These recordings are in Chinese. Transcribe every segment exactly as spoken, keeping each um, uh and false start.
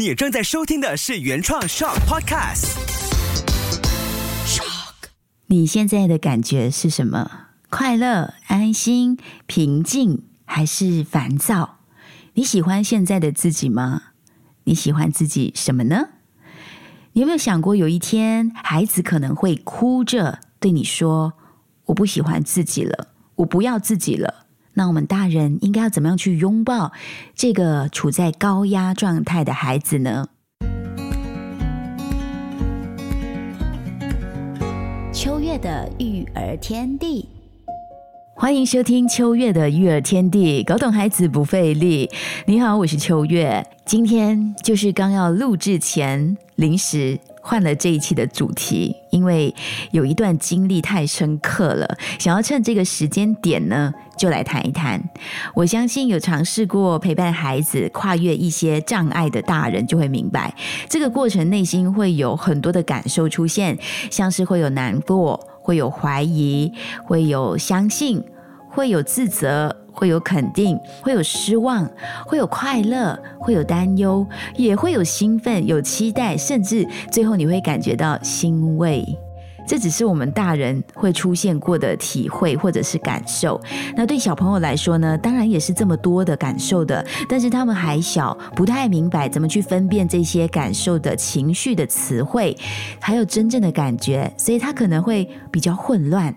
你正在收听的是原创 Shock Podcast。Shock， 你现在的感觉是什么？快乐、安心、平静，还是烦躁？你喜欢现在的自己吗？你喜欢自己什么呢？你有没有想过，有一天孩子可能会哭着对你说：“我不喜欢自己了，我不要自己了。”那我们大人应该要怎么样去拥抱这个处在高压状态的孩子呢？秋月的育儿天地，欢迎收听秋月的育儿天地，搞懂孩子不费力。你好，我是秋月，今天就是刚要录制前临时换了这一期的主题，因为有一段经历太深刻了，想要趁这个时间点呢，就来谈一谈。我相信有尝试过陪伴孩子跨越一些障碍的大人就会明白，这个过程内心会有很多的感受出现，像是会有难过，会有怀疑，会有相信，会有自责，会有肯定，会有失望，会有快乐，会有担忧，也会有兴奋，有期待，甚至最后你会感觉到欣慰。这只是我们大人会出现过的体会或者是感受。那对小朋友来说呢，当然也是这么多的感受的，但是他们还小，不太明白怎么去分辨这些感受的情绪的词汇，还有真正的感觉，所以他可能会比较混乱。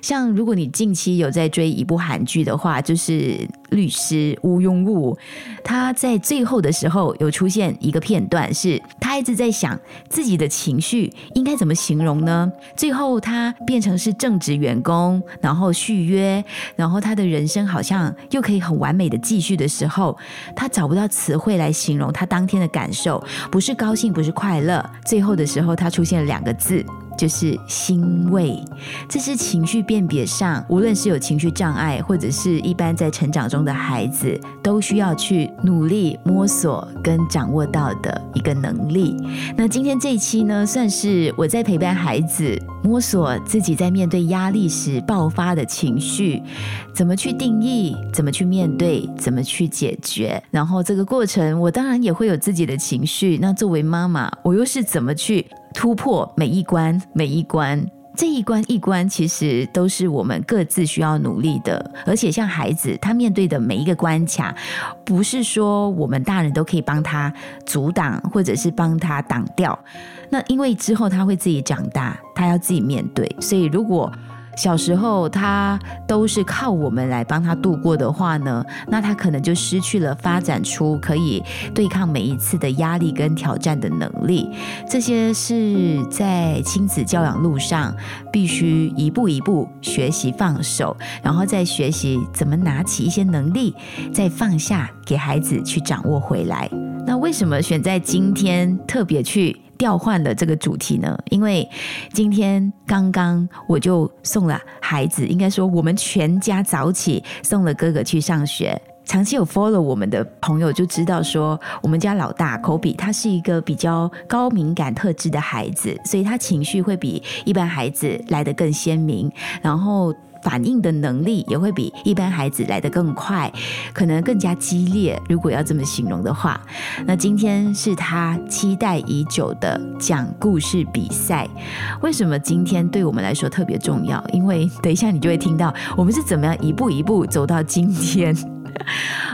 像如果你近期有在追一部韩剧的话，就是律师吴庸武，他在最后的时候有出现一个片段，是他一直在想自己的情绪应该怎么形容呢？最后他变成是正职员工，然后续约，然后他的人生好像又可以很完美的继续的时候，他找不到词汇来形容他当天的感受，不是高兴，不是快乐，最后的时候他出现了两个字，就是欣慰。这是情绪辨别上，无论是有情绪障碍或者是一般在成长中的孩子，都需要去努力摸索跟掌握到的一个能力。那今天这一期呢，算是我在陪伴孩子摸索自己在面对压力时爆发的情绪，怎么去定义，怎么去面对，怎么去解决。然后这个过程我当然也会有自己的情绪，那作为妈妈，我又是怎么去突破每一关，每一关，这一关一关其实都是我们各自需要努力的。而且像孩子，他面对的每一个关卡，不是说我们大人都可以帮他阻挡或者是帮他挡掉，那因为之后他会自己长大，他要自己面对。所以如果小时候他都是靠我们来帮他度过的话呢，那他可能就失去了发展出可以对抗每一次的压力跟挑战的能力。这些是在亲子教养路上必须一步一步学习放手，然后再学习怎么拿起一些能力，再放下，给孩子去掌握回来。那为什么选在今天特别去调换了这个主题呢？因为今天刚刚我就送了孩子，应该说我们全家早起送了哥哥去上学。长期有 follow 我们的朋友就知道说，我们家老大口比，他是一个比较高敏感特质的孩子，所以他情绪会比一般孩子来得更鲜明，然后反应的能力也会比一般孩子来得更快，可能更加激烈，如果要这么形容的话。那今天是他期待已久的讲故事比赛。为什么今天对我们来说特别重要？因为等一下你就会听到我们是怎么样一步一步走到今天。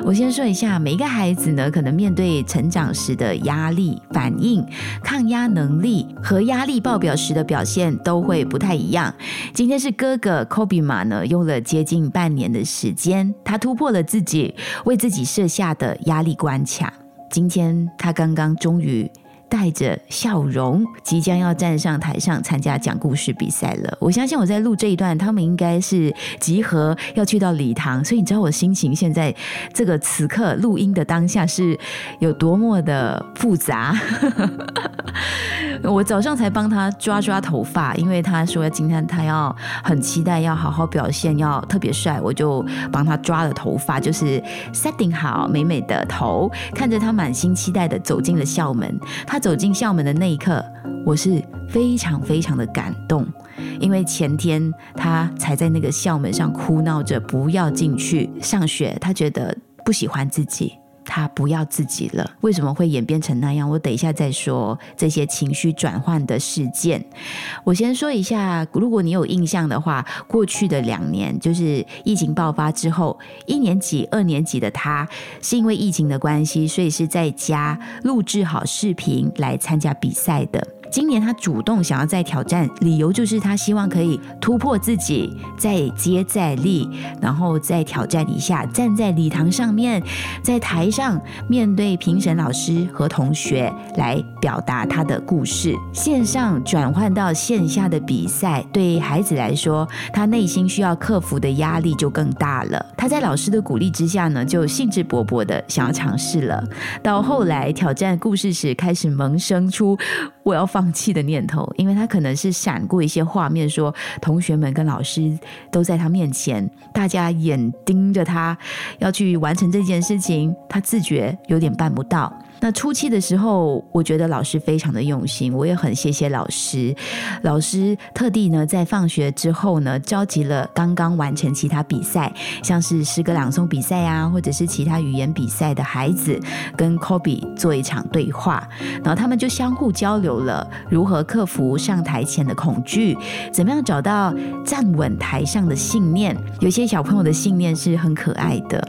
我先说一下，每一个孩子呢，可能面对成长时的压力反应、抗压能力和压力爆表时的表现都会不太一样。今天是哥哥 Kobe 马呢，用了接近半年的时间，他突破了自己为自己设下的压力关卡。今天他刚刚终于带着笑容，即将要站上台上参加讲故事比赛了。我相信我在录这一段，他们应该是集合要去到礼堂，所以你知道我心情现在这个此刻录音的当下是有多么的复杂。我早上才帮他抓抓头发，因为他说今天他要很期待，要好好表现，要特别帅，我就帮他抓了头发，就是 setting 好美美的头，看着他满心期待的走进了校门。他走进校门的那一刻，我是非常非常的感动，因为前天他才在那个校门上哭闹着不要进去上学，他觉得不喜欢自己。他不要自己了。为什么会演变成那样，我等一下再说这些情绪转换的事件。我先说一下，如果你有印象的话，过去的两年就是疫情爆发之后，一年级二年级的他是因为疫情的关系，所以是在家录制好视频来参加比赛的。今年他主动想要再挑战，理由就是他希望可以突破自己，再接再厉，然后再挑战一下，站在礼堂上面，在台上面对评审老师和同学来表达他的故事。线上转换到线下的比赛，对孩子来说，他内心需要克服的压力就更大了。他在老师的鼓励之下呢，就兴致勃勃的想要尝试了。到后来挑战故事时，开始萌生出我要放放弃的念头，因为他可能是闪过一些画面，说同学们跟老师都在他面前，大家眼盯着他要去完成这件事情，他自觉有点办不到。那初期的时候，我觉得老师非常的用心，我也很谢谢老师。老师特地呢在放学之后呢，召集了刚刚完成其他比赛，像是诗歌朗诵比赛啊，或者是其他语言比赛的孩子，跟 Kobe 做一场对话，然后他们就相互交流了如何克服上台前的恐惧，怎么样找到站稳台上的信念。有些小朋友的信念是很可爱的。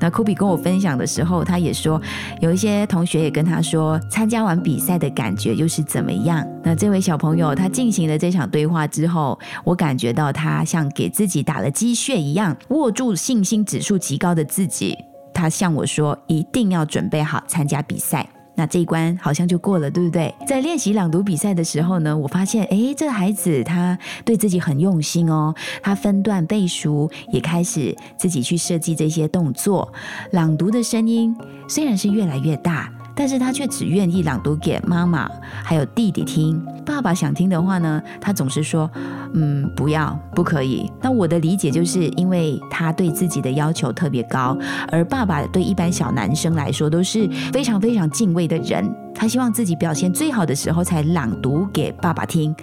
那 Kobe 跟我分享的时候，他也说有一些同学学也跟他说参加完比赛的感觉又是怎么样。那这位小朋友他进行了这场对话之后，我感觉到他像给自己打了鸡血一样，握住信心指数极高的自己，他向我说一定要准备好参加比赛。那这一关好像就过了，对不对？在练习朗读比赛的时候呢，我发现诶，这个孩子他对自己很用心哦，他分段背熟，也开始自己去设计这些动作。朗读的声音虽然是越来越大，但是他却只愿意朗读给妈妈还有弟弟听，爸爸想听的话呢，他总是说嗯，不要，不可以。那我的理解就是因为他对自己的要求特别高，而爸爸对一般小男生来说都是非常非常敬畏的人，他希望自己表现最好的时候才朗读给爸爸听。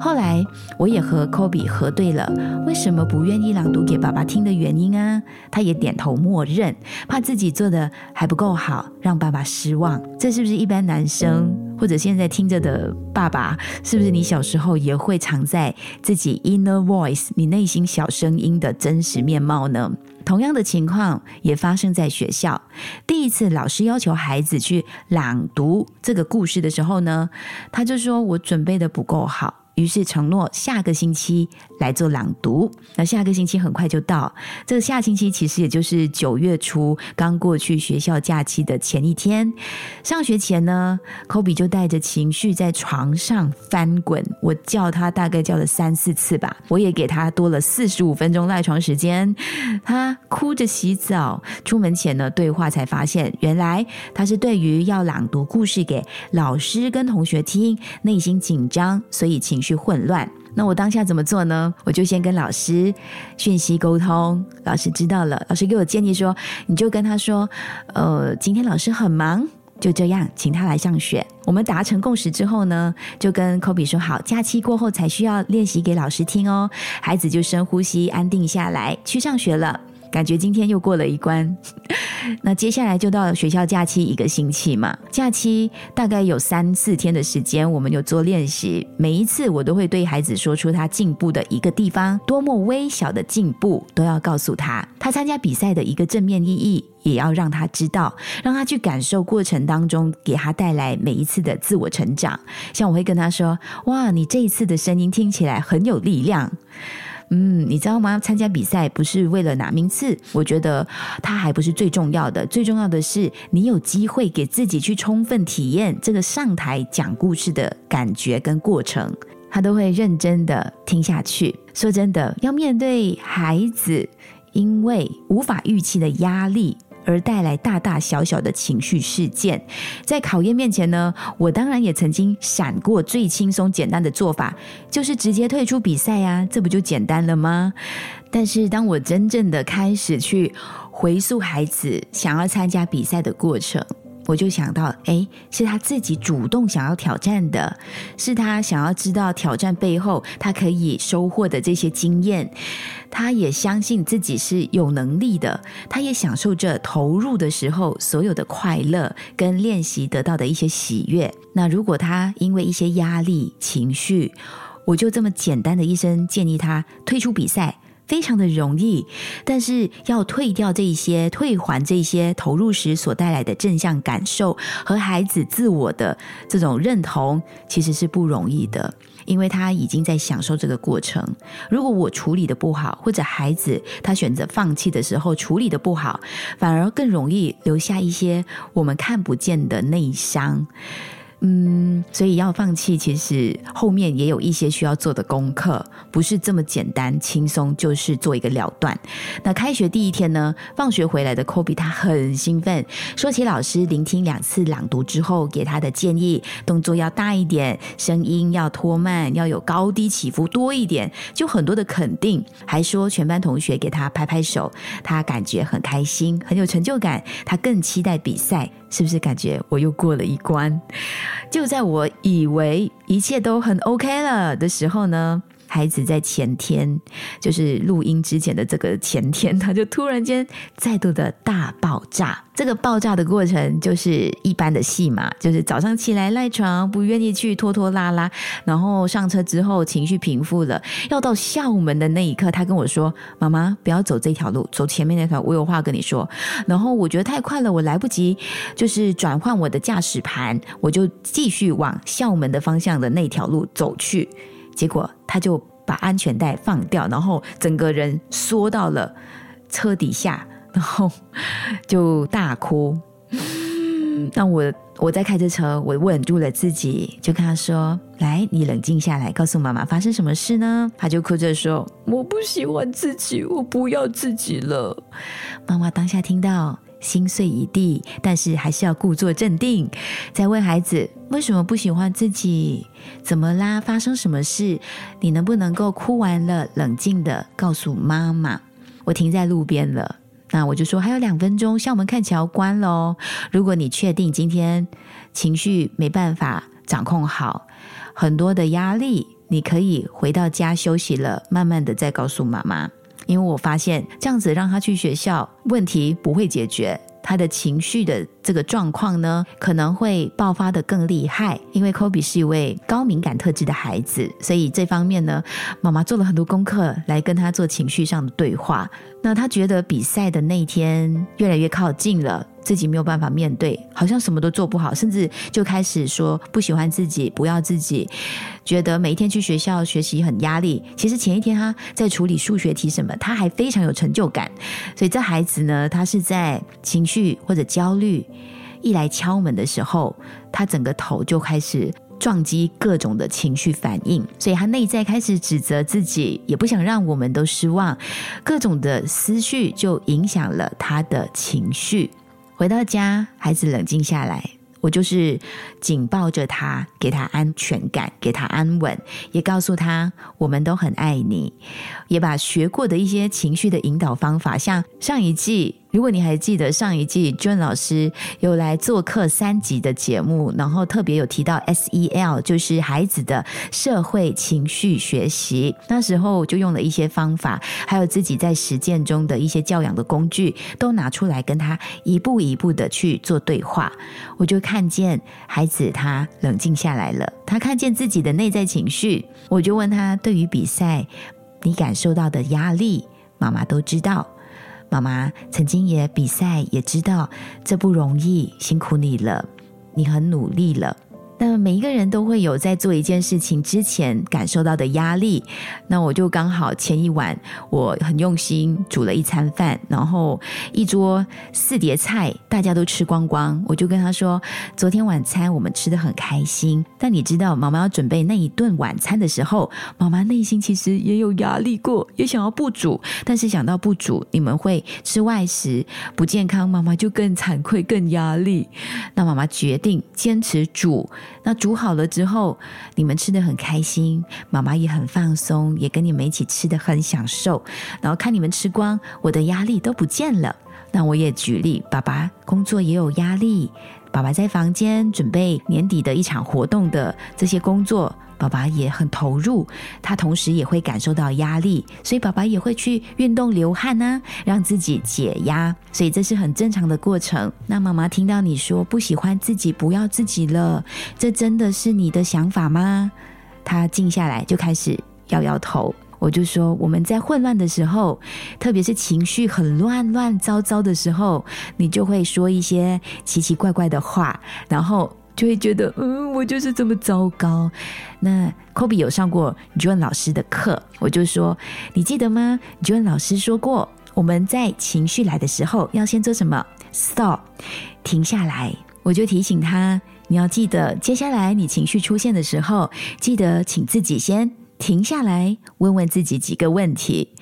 后来我也和 Kobe 核对了为什么不愿意朗读给爸爸听的原因啊，他也点头默认，怕自己做的还不够好，让爸爸失望。这是不是一般男生或者现在听着的爸爸，是不是你小时候也会藏在自己 inner voice 你内心小声音的真实面貌呢？同样的情况也发生在学校。第一次老师要求孩子去朗读这个故事的时候呢，他就说我准备的不够好，于是承诺下个星期来做朗读。那下个星期很快就到，这个下星期其实也就是九月初刚过去学校假期的前一天。上学前呢， Kobe 就带着情绪在床上翻滚，我叫他大概叫了三四次吧，我也给他多了四十五分钟赖床时间。他哭着洗澡，出门前呢对话才发现，原来他是对于要朗读故事给老师跟同学听内心紧张，所以情绪去混乱。那我当下怎么做呢？我就先跟老师讯息沟通，老师知道了，老师给我建议说，你就跟他说呃，今天老师很忙，就这样请他来上学。我们达成共识之后呢，就跟 Kobe 说好，假期过后才需要练习给老师听哦。孩子就深呼吸，安定下来，去上学了。感觉今天又过了一关。那接下来就到学校假期一个星期嘛，假期大概有三四天的时间，我们有做练习。每一次我都会对孩子说出他进步的一个地方，多么微小的进步都要告诉他，他参加比赛的一个正面意义也要让他知道，让他去感受过程当中给他带来每一次的自我成长。像我会跟他说，哇，你这一次的声音听起来很有力量。嗯，你知道吗？参加比赛不是为了拿名次，我觉得它还不是最重要的，最重要的是你有机会给自己去充分体验这个上台讲故事的感觉跟过程。他都会认真的听下去。说真的，要面对孩子因为无法预期的压力而带来大大小小的情绪事件，在考验面前呢，我当然也曾经闪过最轻松简单的做法，就是直接退出比赛啊，这不就简单了吗？但是当我真正的开始去回溯孩子想要参加比赛的过程，我就想到，哎，是他自己主动想要挑战的，是他想要知道挑战背后他可以收获的这些经验，他也相信自己是有能力的，他也享受着投入的时候所有的快乐跟练习得到的一些喜悦。那如果他因为一些压力情绪，我就这么简单的一声建议他退出比赛非常的容易，但是要退掉这一些退还这些投入时所带来的正向感受和孩子自我的这种认同其实是不容易的，因为他已经在享受这个过程。如果我处理的不好，或者孩子他选择放弃的时候处理的不好，反而更容易留下一些我们看不见的内伤。嗯，所以要放弃其实后面也有一些需要做的功课，不是这么简单轻松就是做一个了断。那开学第一天呢，放学回来的 Kobe 他很兴奋，说起老师聆听两次朗读之后给他的建议，动作要大一点，声音要拖慢，要有高低起伏多一点，就很多的肯定，还说全班同学给他拍拍手，他感觉很开心很有成就感，他更期待比赛。是不是感觉我又过了一关？就在我以为一切都很 OK 了的时候呢，孩子在前天，就是录音之前的这个前天，他就突然间再度的大爆炸。这个爆炸的过程就是一般的戏嘛，就是早上起来赖床，不愿意去拖拖拉拉，然后上车之后情绪平复了，要到校门的那一刻，他跟我说：“妈妈，不要走这条路，走前面那条，我有话跟你说。”然后我觉得太快了，我来不及，就是转换我的驾驶盘，我就继续往校门的方向的那条路走去。结果他就把安全带放掉，然后整个人缩到了车底下，然后就大哭。那我我在开着车，我稳住了自己，就跟他说：“来，你冷静下来，告诉妈妈发生什么事呢？”他就哭着说：“我不喜欢自己，我不要自己了。”妈妈当下听到，心碎一地，但是还是要故作镇定，再问孩子为什么不喜欢自己，怎么啦，发生什么事，你能不能够哭完了冷静的告诉妈妈。我停在路边了，那我就说还有两分钟校门看起来要关咯，如果你确定今天情绪没办法掌控好，很多的压力，你可以回到家休息了，慢慢的再告诉妈妈。因为我发现这样子让他去学校，问题不会解决，他的情绪的这个状况呢，可能会爆发得更厉害。因为 Kobe 是一位高敏感特质的孩子，所以这方面呢，妈妈做了很多功课来跟他做情绪上的对话。那他觉得比赛的那一天越来越靠近了，自己没有办法面对，好像什么都做不好，甚至就开始说不喜欢自己，不要自己，觉得每一天去学校学习很压力。其实前一天他在处理数学题什么，他还非常有成就感。所以这孩子呢，他是在情绪或者焦虑一来敲门的时候，他整个头就开始撞击各种的情绪反应，所以他内在开始指责自己，也不想让我们都失望，各种的思绪就影响了他的情绪。回到家，孩子冷静下来，我就是紧抱着他，给他安全感，给他安稳，也告诉他我们都很爱你，也把学过的一些情绪的引导方法，像上一季，如果你还记得上一季 John 老师有来做客三集的节目，然后特别有提到 S E L， 就是孩子的社会情绪学习，那时候就用了一些方法，还有自己在实践中的一些教养的工具都拿出来跟他一步一步的去做对话。我就看见孩子他冷静下来了，他看见自己的内在情绪，我就问他，对于比赛你感受到的压力，妈妈都知道，妈妈曾经也比赛，也知道这不容易，辛苦你了，你很努力了。那每一个人都会有在做一件事情之前感受到的压力。那我就刚好前一晚我很用心煮了一餐饭，然后一桌四碟菜大家都吃光光，我就跟他说，昨天晚餐我们吃得很开心，但你知道妈妈要准备那一顿晚餐的时候，妈妈内心其实也有压力过，也想要不煮，但是想到不煮你们会吃外食不健康，妈妈就更惭愧更压力。那妈妈决定坚持煮，那煮好了之后你们吃得很开心，妈妈也很放松，也跟你们一起吃得很享受，然后看你们吃光，我的压力都不见了。那我也举例，爸爸工作也有压力，爸爸在房间准备年底的一场活动的这些工作，爸爸也很投入，他同时也会感受到压力，所以爸爸也会去运动流汗啊，让自己解压，所以这是很正常的过程。那妈妈听到你说不喜欢自己，不要自己了，这真的是你的想法吗？他静下来就开始摇摇头。我就说，我们在混乱的时候，特别是情绪很乱乱糟糟的时候，你就会说一些奇奇怪怪的话，然后就会觉得嗯，我就是这么糟糕。那 Kobe 有上过 John 老师的课，我就说你记得吗？ John 老师说过，我们在情绪来的时候要先做什么？ Stop， 停下来。我就提醒他，你要记得接下来你情绪出现的时候，记得请自己先停下来，问问自己几个问题。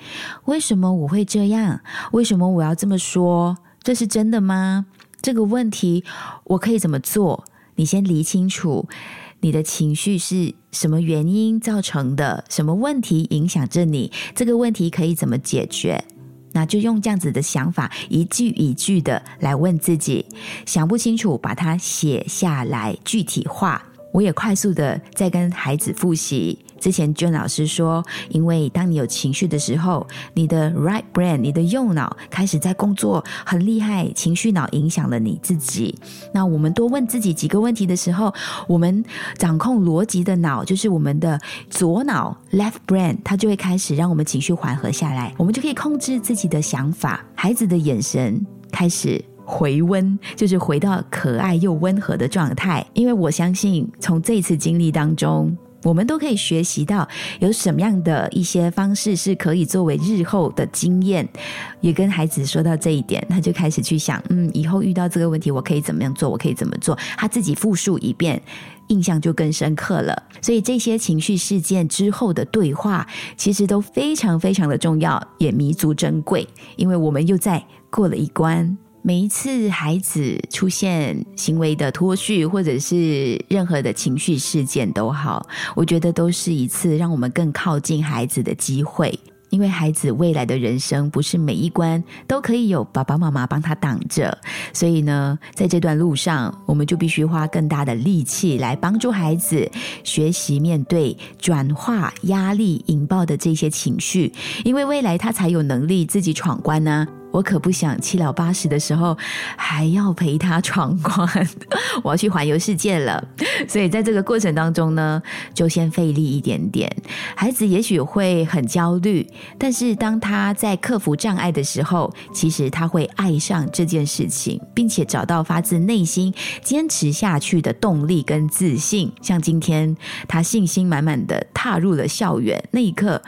为什么我会这样？为什么我要这么说？这是真的吗？这个问题我可以怎么做？你先理清楚你的情绪是什么原因造成的，什么问题影响着你，这个问题可以怎么解决。那就用这样子的想法一句一句的来问自己，想不清楚把它写下来具体化。我也快速的在跟孩子复习之前 John 老师说，因为当你有情绪的时候，你的 right brain， 你的右脑开始在工作，很厉害，情绪脑影响了你自己。那我们多问自己几个问题的时候，我们掌控逻辑的脑，就是我们的左脑 left brain， 它就会开始让我们情绪缓和下来，我们就可以控制自己的想法。孩子的眼神开始回温，就是回到可爱又温和的状态。因为我相信从这次经历当中，我们都可以学习到有什么样的一些方式是可以作为日后的经验。也跟孩子说到这一点，他就开始去想，嗯，以后遇到这个问题我可以怎么样做，我可以怎么做，他自己复述一遍，印象就更深刻了。所以这些情绪事件之后的对话其实都非常非常的重要，也弥足珍贵，因为我们又再过了一关。每一次孩子出现行为的脱序，或者是任何的情绪事件都好，我觉得都是一次让我们更靠近孩子的机会。因为孩子未来的人生不是每一关都可以有爸爸妈妈帮他挡着，所以呢，在这段路上我们就必须花更大的力气来帮助孩子学习面对、转化压力引爆的这些情绪，因为未来他才有能力自己闯关呢、啊。我可不想七老八十的时候还要陪他闯关我要去环游世界了。所以在这个过程当中呢，就先费力一点点。孩子也许会很焦虑，但是当他在克服障碍的时候，其实他会爱上这件事情，并且找到发自内心坚持下去的动力跟自信。像今天他信心满满的踏入了校园，那一刻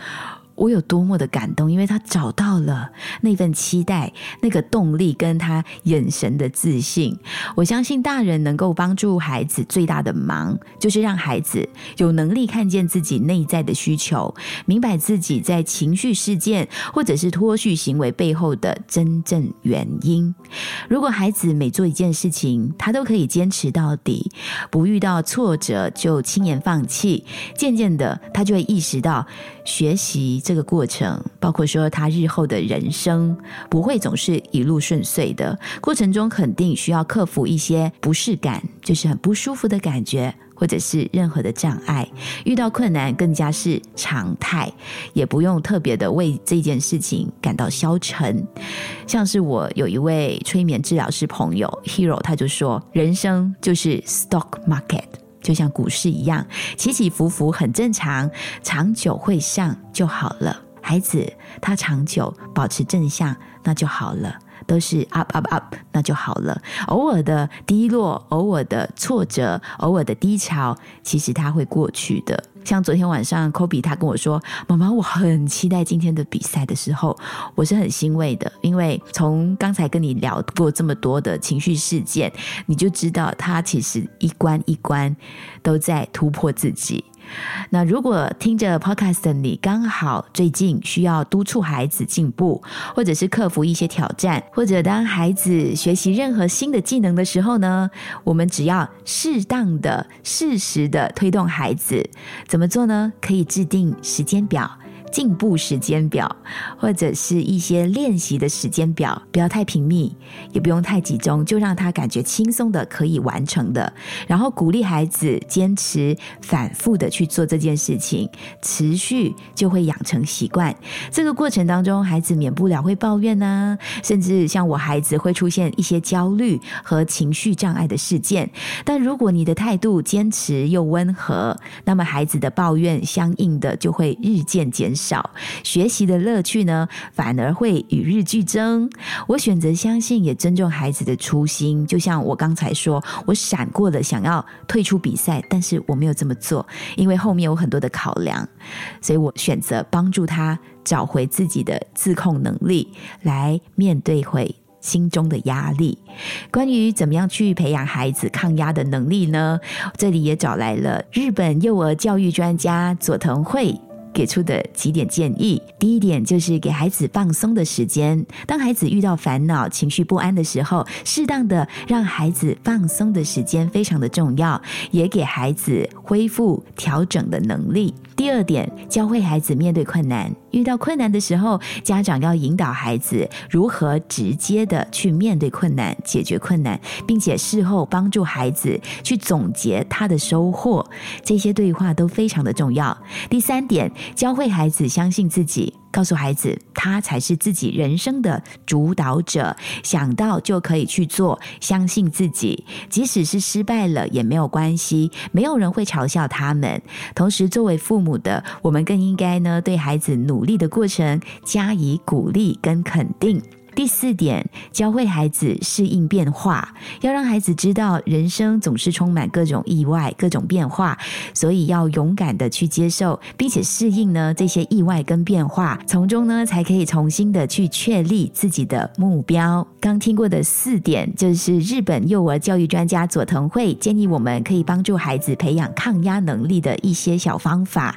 我有多么的感动，因为他找到了那份期待、那个动力跟他眼神的自信。我相信大人能够帮助孩子最大的忙，就是让孩子有能力看见自己内在的需求，明白自己在情绪事件或者是脱序行为背后的真正原因。如果孩子每做一件事情他都可以坚持到底，不遇到挫折就轻言放弃，渐渐的他就会意识到学习这个过程，包括说他日后的人生不会总是一路顺遂的，过程中肯定需要克服一些不适感，就是很不舒服的感觉，或者是任何的障碍，遇到困难更加是常态，也不用特别的为这件事情感到消沉。像是我有一位催眠治疗师朋友 Hero， 他就说人生就是 stock market，就像股市一样，起起伏伏很正常，长久会上就好了。孩子他长久保持正向那就好了，都是 up up up 那就好了，偶尔的低落、偶尔的挫折、偶尔的低潮，其实他会过去的。像昨天晚上 Kobe 他跟我说，妈妈我很期待今天的比赛的时候，我是很欣慰的，因为从刚才跟你聊过这么多的情绪事件，你就知道他其实一关一关都在突破自己。那如果听着 podcast 的你刚好最近需要督促孩子进步，或者是克服一些挑战，或者当孩子学习任何新的技能的时候呢，我们只要适当的、适时的推动孩子。怎么做呢？可以制定时间表，进步时间表，或者是一些练习的时间表，不要太频密，也不用太集中，就让他感觉轻松的可以完成的，然后鼓励孩子坚持反复的去做这件事情，持续就会养成习惯。这个过程当中，孩子免不了会抱怨啊，甚至像我孩子会出现一些焦虑和情绪障碍的事件，但如果你的态度坚持又温和，那么孩子的抱怨相应的就会日渐减少，学习的乐趣呢反而会与日俱增。我选择相信，也尊重孩子的初心，就像我刚才说，我闪过了想要退出比赛，但是我没有这么做，因为后面有很多的考量，所以我选择帮助他找回自己的自控能力，来面对回心中的压力。关于怎么样去培养孩子抗压的能力呢？这里也找来了日本幼儿教育专家佐藤惠给出的几点建议。第一点就是给孩子放松的时间，当孩子遇到烦恼情绪不安的时候，适当的让孩子放松的时间非常的重要，也给孩子恢复调整的能力。第二点，教会孩子面对困难，遇到困难的时候，家长要引导孩子如何直接的去面对困难，解决困难，并且事后帮助孩子去总结他的收获，这些对话都非常的重要。第三点，教会孩子相信自己，告诉孩子他才是自己人生的主导者，想到就可以去做，相信自己，即使是失败了也没有关系，没有人会嘲笑他们。同时作为父母的我们更应该呢对孩子努力的过程加以鼓励跟肯定。第四点，教会孩子适应变化，要让孩子知道人生总是充满各种意外各种变化，所以要勇敢的去接受并且适应呢这些意外跟变化，从中呢才可以重新的去确立自己的目标。刚听过的四点就是日本幼儿教育专家佐藤惠建议我们可以帮助孩子培养抗压能力的一些小方法。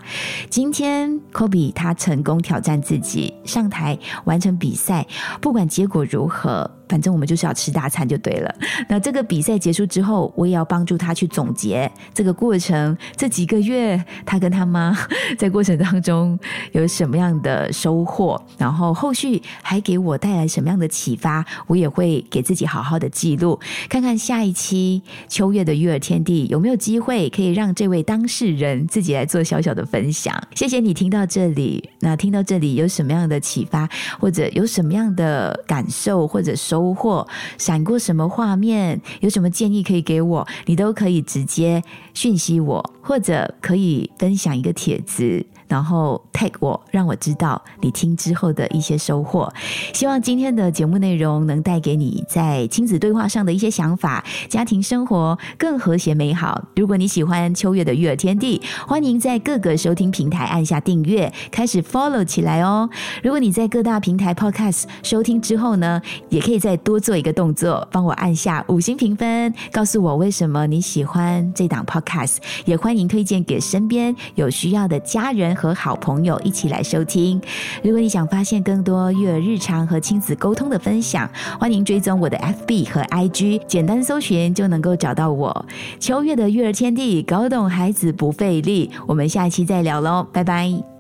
今天 Kobe 他成功挑战自己，上台完成比赛，不管结果如何，反正我们就是要吃大餐就对了。那这个比赛结束之后，我也要帮助他去总结这个过程，这几个月他跟他妈在过程当中有什么样的收获，然后后续还给我带来什么样的启发，我也会给自己好好的记录，看看下一期秋月的育儿天地有没有机会可以让这位当事人自己来做小小的分享。谢谢你听到这里，那听到这里有什么样的启发，或者有什么样的感受或者收获，收获闪过什么画面，有什么建议可以给我，你都可以直接讯息我，或者可以分享一个帖子然后 tag 我，让我知道你听之后的一些收获。希望今天的节目内容能带给你在亲子对话上的一些想法，家庭生活更和谐美好。如果你喜欢秋月的育儿天地，欢迎在各个收听平台按下订阅，开始 follow 起来哦。如果你在各大平台 podcast 收听之后呢，也可以再多做一个动作，帮我按下五星评分，告诉我为什么你喜欢这档 podcast， 也欢迎推荐给身边有需要的家人和好朋友一起来收听。如果你想发现更多育儿日常和亲子沟通的分享，欢迎追踪我的 F B 和 I G， 简单搜寻就能够找到我。秋月的育儿天地，搞懂孩子不费力。我们下一期再聊咯，拜拜。